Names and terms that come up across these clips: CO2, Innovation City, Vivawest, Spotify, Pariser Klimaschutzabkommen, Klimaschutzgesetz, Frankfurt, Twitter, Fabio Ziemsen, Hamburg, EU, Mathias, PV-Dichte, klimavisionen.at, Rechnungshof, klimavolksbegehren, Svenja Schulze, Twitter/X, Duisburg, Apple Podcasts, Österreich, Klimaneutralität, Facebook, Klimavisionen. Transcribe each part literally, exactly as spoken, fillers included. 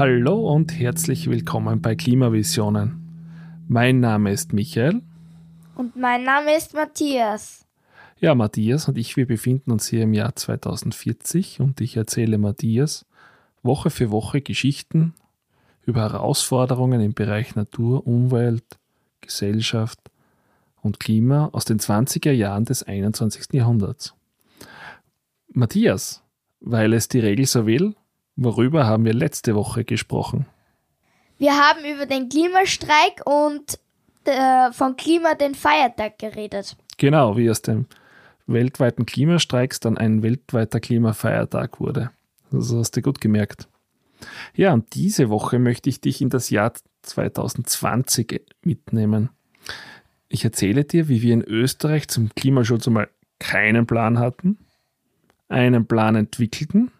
Hallo und herzlich willkommen bei Klimavisionen. Mein Name ist Michael. Und mein Name ist Matthias. Ja, Matthias und ich, wir befinden uns hier im Jahr zweitausendvierzig und ich erzähle Matthias Woche für Woche Geschichten über Herausforderungen im Bereich Natur, Umwelt, Gesellschaft und Klima aus den zwanziger Jahren des einundzwanzigsten Jahrhunderts. Matthias, weil es die Regel so will, worüber haben wir letzte Woche gesprochen? Wir haben über den Klimastreik und äh, von Klima den Feiertag geredet. Genau, wie aus dem weltweiten Klimastreiks dann ein weltweiter Klimafeiertag wurde. Das hast du gut gemerkt. Ja, und diese Woche möchte ich dich in das Jahr zweitausendzwanzig mitnehmen. Ich erzähle dir, wie wir in Österreich zum Klimaschutz einmal keinen Plan hatten, einen Plan entwickelten,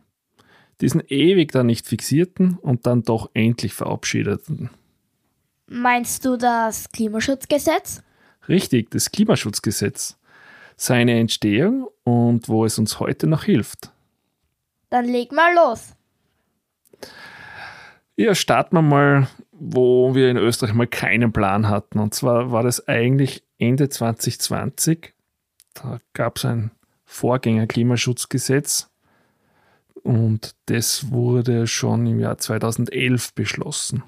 diesen ewig dann nicht fixierten und dann doch endlich verabschiedeten. Meinst du das Klimaschutzgesetz? Richtig, das Klimaschutzgesetz. Seine Entstehung und wo es uns heute noch hilft. Dann leg mal los. Ja, starten wir mal, wo wir in Österreich mal keinen Plan hatten. Und zwar war das eigentlich Ende zwanzig zwanzig. Da gab es ein Vorgänger-Klimaschutzgesetz. Und das wurde schon im Jahr zweitausendelf beschlossen.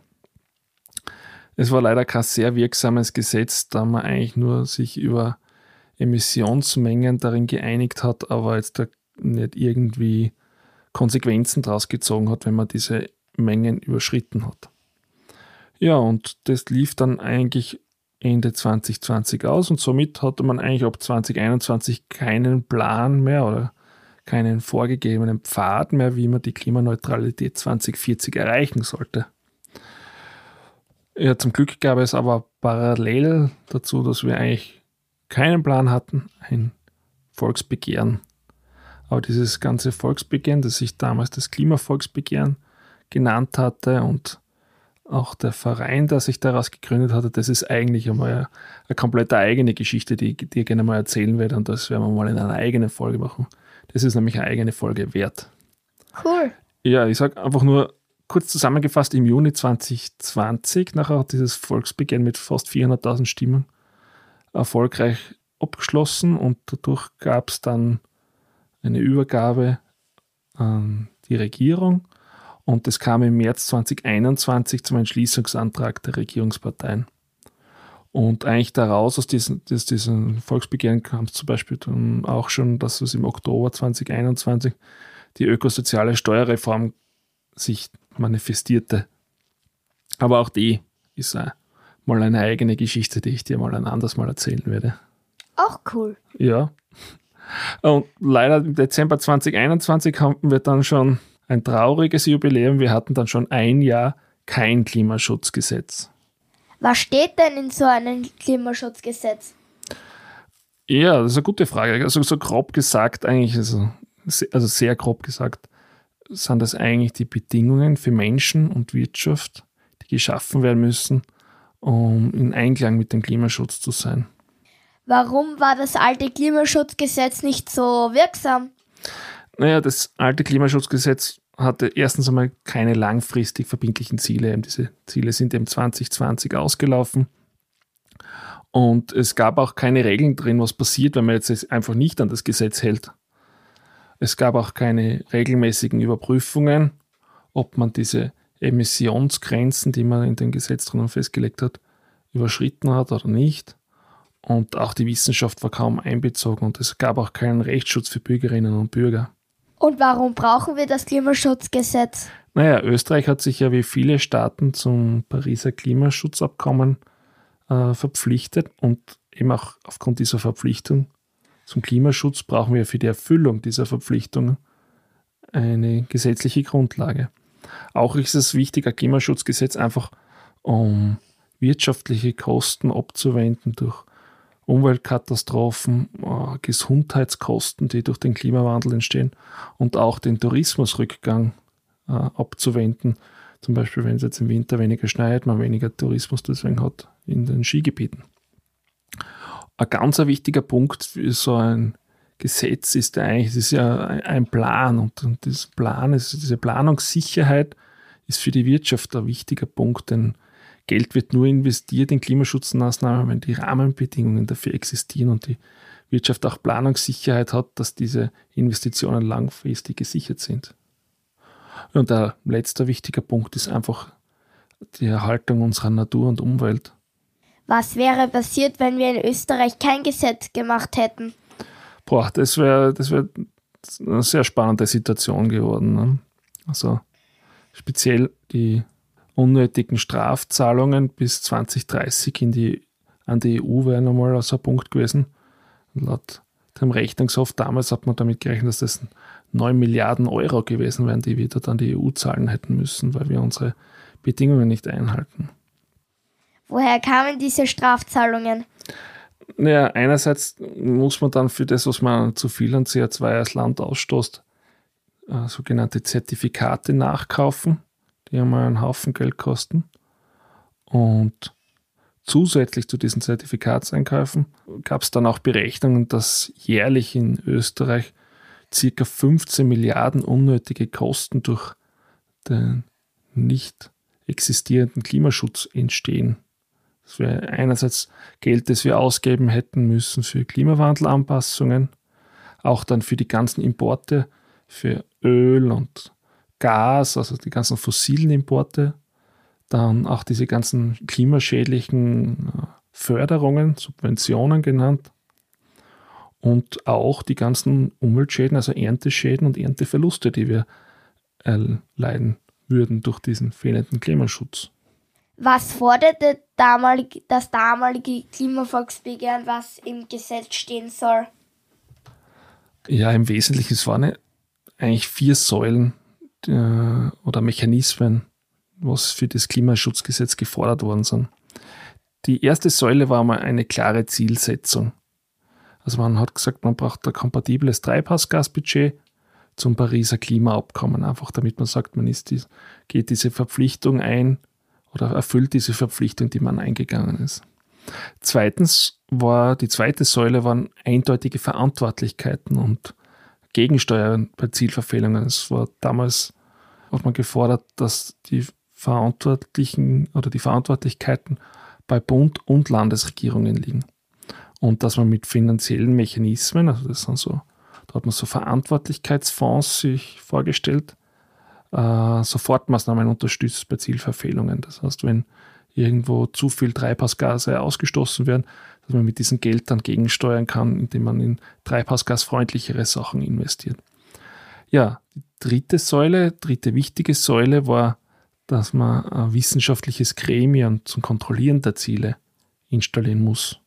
Es war leider kein sehr wirksames Gesetz, da man eigentlich nur sich über Emissionsmengen darin geeinigt hat, aber jetzt da nicht irgendwie Konsequenzen daraus gezogen hat, wenn man diese Mengen überschritten hat. Ja, und das lief dann eigentlich Ende zwanzig zwanzig aus und somit hatte man eigentlich ab zweitausendeinundzwanzig keinen Plan mehr oder keinen vorgegebenen Pfad mehr, wie man die Klimaneutralität zweitausendvierzig erreichen sollte. Ja, zum Glück gab es aber parallel dazu, dass wir eigentlich keinen Plan hatten, ein Volksbegehren. Aber dieses ganze Volksbegehren, das sich damals das Klimavolksbegehren genannt hatte und auch der Verein, der sich daraus gegründet hatte, das ist eigentlich einmal eine, eine komplett eigene Geschichte, die, die ich gerne mal erzählen werde und das werden wir mal in einer eigenen Folge machen. Das ist nämlich eine eigene Folge wert. Cool. Ja, ich sage einfach nur kurz zusammengefasst, im Juni zweitausendzwanzig, nachher hat dieses Volksbegehren mit fast vierhunderttausend Stimmen erfolgreich abgeschlossen und dadurch gab es dann eine Übergabe an die Regierung und das kam im März zweitausendeinundzwanzig zum Entschließungsantrag der Regierungsparteien. Und eigentlich daraus, aus diesem, aus diesem Volksbegehren kam es zum Beispiel dann auch schon, dass es im Oktober zweitausendeinundzwanzig die ökosoziale Steuerreform sich manifestierte. Aber auch die ist mal eine eigene Geschichte, die ich dir mal ein anderes Mal erzählen werde. Auch cool. Ja. Und leider im Dezember zweitausendeinundzwanzig hatten wir dann schon ein trauriges Jubiläum. Wir hatten dann schon ein Jahr kein Klimaschutzgesetz. Was steht denn in so einem Klimaschutzgesetz? Ja, das ist eine gute Frage. Also so grob gesagt eigentlich, also, also sehr grob gesagt, sind das eigentlich die Bedingungen für Menschen und Wirtschaft, die geschaffen werden müssen, um in Einklang mit dem Klimaschutz zu sein. Warum war das alte Klimaschutzgesetz nicht so wirksam? Naja, das alte Klimaschutzgesetz hatte erstens einmal keine langfristig verbindlichen Ziele. Diese Ziele sind eben zweitausendzwanzig ausgelaufen. Und es gab auch keine Regeln drin, was passiert, wenn man jetzt einfach nicht an das Gesetz hält. Es gab auch keine regelmäßigen Überprüfungen, ob man diese Emissionsgrenzen, die man in dem Gesetz drin festgelegt hat, überschritten hat oder nicht. Und auch die Wissenschaft war kaum einbezogen und es gab auch keinen Rechtsschutz für Bürgerinnen und Bürger. Und warum brauchen wir das Klimaschutzgesetz? Naja, Österreich hat sich ja wie viele Staaten zum Pariser Klimaschutzabkommen äh, verpflichtet und eben auch aufgrund dieser Verpflichtung zum Klimaschutz brauchen wir für die Erfüllung dieser Verpflichtung eine gesetzliche Grundlage. Auch ist es wichtig, ein Klimaschutzgesetz einfach, um wirtschaftliche Kosten abzuwenden durch Umweltkatastrophen, Gesundheitskosten, die durch den Klimawandel entstehen und auch den Tourismusrückgang äh, abzuwenden. Zum Beispiel, wenn es jetzt im Winter weniger schneit, man weniger Tourismus deswegen hat in den Skigebieten. Ein ganz wichtiger Punkt für so ein Gesetz ist eigentlich, es ist ja ein Plan und, und Plan ist, diese Planungssicherheit ist für die Wirtschaft ein wichtiger Punkt, denn Geld wird nur investiert in Klimaschutzmaßnahmen, wenn die Rahmenbedingungen dafür existieren und die Wirtschaft auch Planungssicherheit hat, dass diese Investitionen langfristig gesichert sind. Und der letzte wichtige Punkt ist einfach die Erhaltung unserer Natur und Umwelt. Was wäre passiert, wenn wir in Österreich kein Gesetz gemacht hätten? Boah, das wäre das wär eine sehr spannende Situation geworden. Ne? Also speziell die unnötigen Strafzahlungen bis zwanzig dreißig in die, an die E U wäre nochmal so ein Punkt gewesen. Laut dem Rechnungshof damals hat man damit gerechnet, dass das neun Milliarden Euro gewesen wären, die wir dort an die E U zahlen hätten müssen, weil wir unsere Bedingungen nicht einhalten. Woher kamen diese Strafzahlungen? Naja, einerseits muss man dann für das, was man zu viel an C O zwei als Land ausstoßt, äh, sogenannte Zertifikate nachkaufen, die einmal einen Haufen Geld kosten. Und zusätzlich zu diesen Zertifikatseinkäufen gab es dann auch Berechnungen, dass jährlich in Österreich ca. fünfzehn Milliarden unnötige Kosten durch den nicht existierenden Klimaschutz entstehen. Das wäre einerseits Geld, das wir ausgeben hätten müssen für Klimawandelanpassungen, auch dann für die ganzen Importe, für Öl und Gas, also die ganzen fossilen Importe, dann auch diese ganzen klimaschädlichen Förderungen, Subventionen genannt, und auch die ganzen Umweltschäden, also Ernteschäden und Ernteverluste, die wir erleiden würden durch diesen fehlenden Klimaschutz. Was forderte damalig, das damalige Klimavolksbegehren, was im Gesetz stehen soll? Ja, im Wesentlichen waren eigentlich vier Säulen äh, oder Mechanismen, was für das Klimaschutzgesetz gefordert worden sind. Die erste Säule war mal eine klare Zielsetzung. Also man hat gesagt, man braucht ein kompatibles Treibhausgasbudget zum Pariser Klimaabkommen, einfach damit man sagt, man ist die, geht diese Verpflichtung ein, oder erfüllt diese Verpflichtung, die man eingegangen ist. Zweitens war, die zweite Säule waren eindeutige Verantwortlichkeiten und Gegensteuern bei Zielverfehlungen. Es war damals, hat man gefordert, dass die Verantwortlichen oder die Verantwortlichkeiten bei Bund und Landesregierungen liegen. Und dass man mit finanziellen Mechanismen, also das sind so, da hat man so Verantwortlichkeitsfonds sich vorgestellt, Uh, Sofortmaßnahmen unterstützt bei Zielverfehlungen. Das heißt, wenn irgendwo zu viel Treibhausgase ausgestoßen werden, dass man mit diesem Geld dann gegensteuern kann, indem man in treibhausgasfreundlichere Sachen investiert. Ja, die dritte Säule, dritte wichtige Säule war, dass man ein wissenschaftliches Gremium zum Kontrollieren der Ziele installieren muss,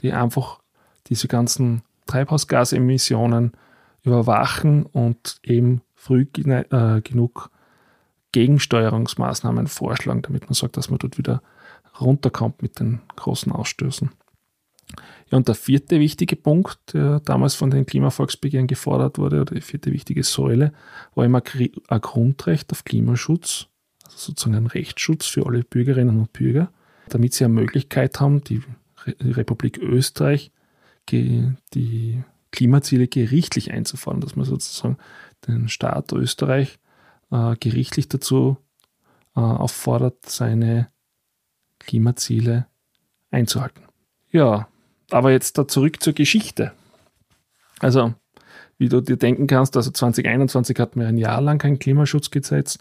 die einfach diese ganzen Treibhausgasemissionen überwachen und eben früh äh, genug Gegensteuerungsmaßnahmen vorschlagen, damit man sagt, dass man dort wieder runterkommt mit den großen Ausstößen. Ja, und der vierte wichtige Punkt, der damals von den Klimavolksbegehren gefordert wurde, oder die vierte wichtige Säule, war immer ein Grundrecht auf Klimaschutz, also sozusagen ein Rechtsschutz für alle Bürgerinnen und Bürger, damit sie eine Möglichkeit haben, die Republik Österreich, die Klimaziele gerichtlich einzufordern, dass man sozusagen den Staat Österreich äh, gerichtlich dazu äh, auffordert, seine Klimaziele einzuhalten. Ja, aber jetzt da zurück zur Geschichte. Also, wie du dir denken kannst, also zwanzig einundzwanzig hatten wir ein Jahr lang kein Klimaschutzgesetz,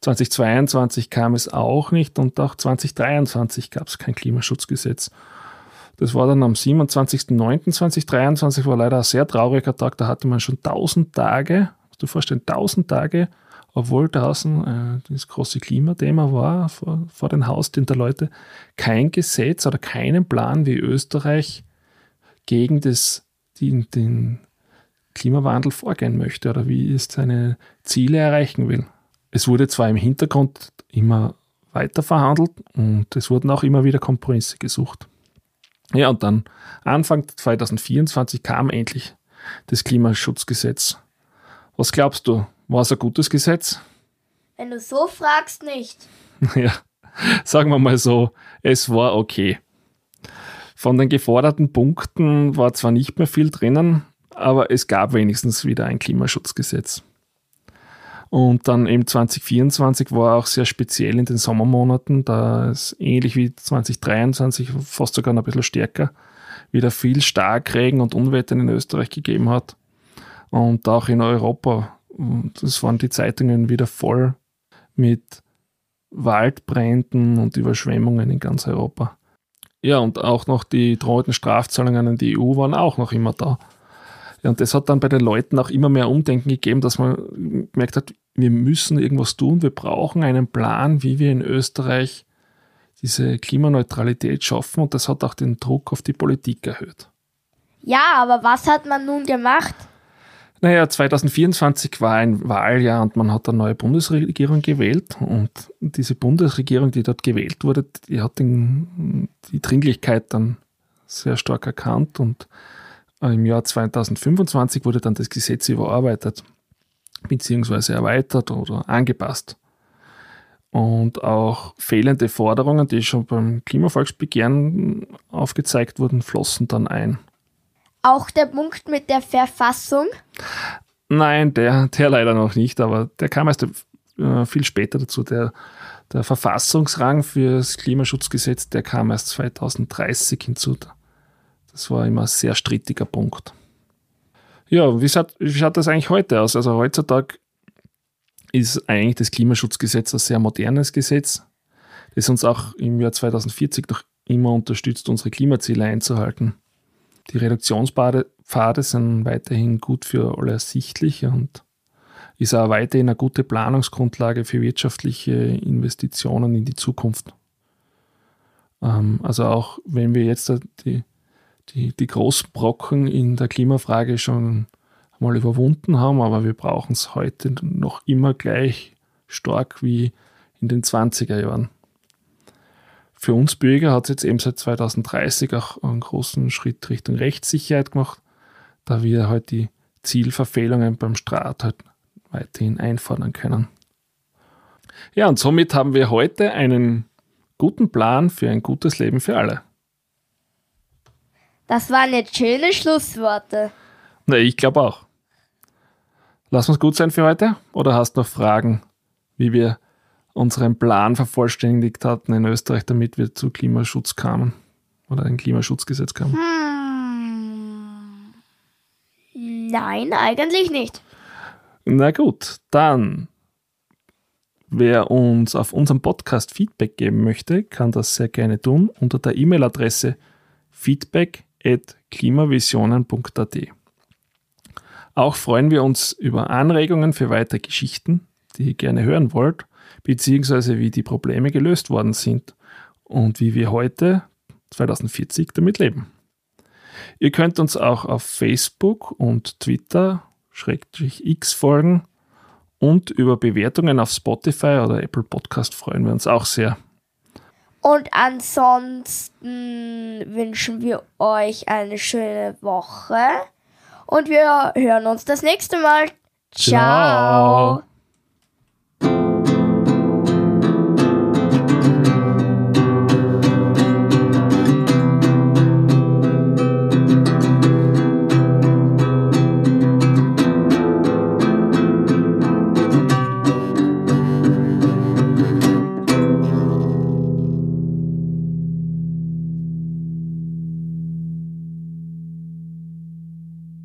zwanzig zweiundzwanzig kam es auch nicht und auch zwanzig dreiundzwanzig gab es kein Klimaschutzgesetz. Das war dann am siebenundzwanzigsten neunten zweitausenddreiundzwanzig, war leider ein sehr trauriger Tag, da hatte man schon tausend Tage, musst du dir vorstellen, tausend Tage, obwohl draußen äh, das große Klimathema war, vor, vor den Haustüren der Leute, kein Gesetz oder keinen Plan, wie Österreich gegen das, die, den Klimawandel vorgehen möchte oder wie es seine Ziele erreichen will. Es wurde zwar im Hintergrund immer weiter verhandelt und es wurden auch immer wieder Kompromisse gesucht. Ja, und dann Anfang zweitausendvierundzwanzig kam endlich das Klimaschutzgesetz. Was glaubst du, war es ein gutes Gesetz? Wenn du so fragst, nicht. Ja, sagen wir mal so, es war okay. Von den geforderten Punkten war zwar nicht mehr viel drinnen, aber es gab wenigstens wieder ein Klimaschutzgesetz. Und dann eben zwanzig vierundzwanzig war auch sehr speziell in den Sommermonaten, da ist ähnlich wie zwanzig dreiundzwanzig, fast sogar noch ein bisschen stärker, wieder viel Starkregen und Unwetter in Österreich gegeben hat. Und auch in Europa, das waren die Zeitungen wieder voll mit Waldbränden und Überschwemmungen in ganz Europa. Ja, und auch noch die drohenden Strafzahlungen an die E U waren auch noch immer da. Ja, und das hat dann bei den Leuten auch immer mehr Umdenken gegeben, dass man gemerkt hat, wir müssen irgendwas tun, wir brauchen einen Plan, wie wir in Österreich diese Klimaneutralität schaffen, und das hat auch den Druck auf die Politik erhöht. Ja, aber was hat man nun gemacht? Naja, zwanzig vierundzwanzig war ein Wahljahr und man hat eine neue Bundesregierung gewählt, und diese Bundesregierung, die dort gewählt wurde, die hat den, die Dringlichkeit dann sehr stark erkannt, und im Jahr zwanzig fünfundzwanzig wurde dann das Gesetz überarbeitet beziehungsweise erweitert oder angepasst. Und auch fehlende Forderungen, die schon beim Klimavolksbegehren aufgezeigt wurden, flossen dann ein. Auch der Punkt mit der Verfassung? Nein, der, der leider noch nicht, aber der kam erst äh, viel später dazu. Der, der Verfassungsrang für das Klimaschutzgesetz, der kam erst zwanzig dreißig hinzu. Das war immer ein sehr strittiger Punkt. Ja, wie schaut, wie schaut das eigentlich heute aus? Also heutzutage ist eigentlich das Klimaschutzgesetz ein sehr modernes Gesetz, das uns auch im Jahr zwanzig vierzig noch immer unterstützt, unsere Klimaziele einzuhalten. Die Reduktionspfade sind weiterhin gut für alle ersichtlich und ist auch weiterhin eine gute Planungsgrundlage für wirtschaftliche Investitionen in die Zukunft. Also auch wenn wir jetzt die, die, die Großbrocken in der Klimafrage schon mal überwunden haben, aber wir brauchen es heute noch immer gleich stark wie in den zwanziger Jahren. Für uns Bürger hat es jetzt eben seit zwanzig dreißig auch einen großen Schritt Richtung Rechtssicherheit gemacht, da wir halt die Zielverfehlungen beim Staat halt weiterhin einfordern können. Ja, und somit haben wir heute einen guten Plan für ein gutes Leben für alle. Das waren jetzt schöne Schlussworte. Na, ich glaube auch. Lass uns gut sein für heute? Oder hast du noch Fragen, wie wir unseren Plan vervollständigt hatten in Österreich, damit wir zu Klimaschutz kamen? Oder ein Klimaschutzgesetz kamen? Hm. Nein, eigentlich nicht. Na gut, dann. Wer uns auf unserem Podcast Feedback geben möchte, kann das sehr gerne tun unter der E-Mail-Adresse feedback at klimavisionen punkt a t. Auch freuen wir uns über Anregungen für weitere Geschichten, die ihr gerne hören wollt, beziehungsweise wie die Probleme gelöst worden sind und wie wir heute, zwanzig vierzig, damit leben. Ihr könnt uns auch auf Facebook und Twitter, Schrägstrich X, folgen, und über Bewertungen auf Spotify oder Apple Podcasts freuen wir uns auch sehr. Und ansonsten wünschen wir euch eine schöne Woche und wir hören uns das nächste Mal. Ciao! Ciao.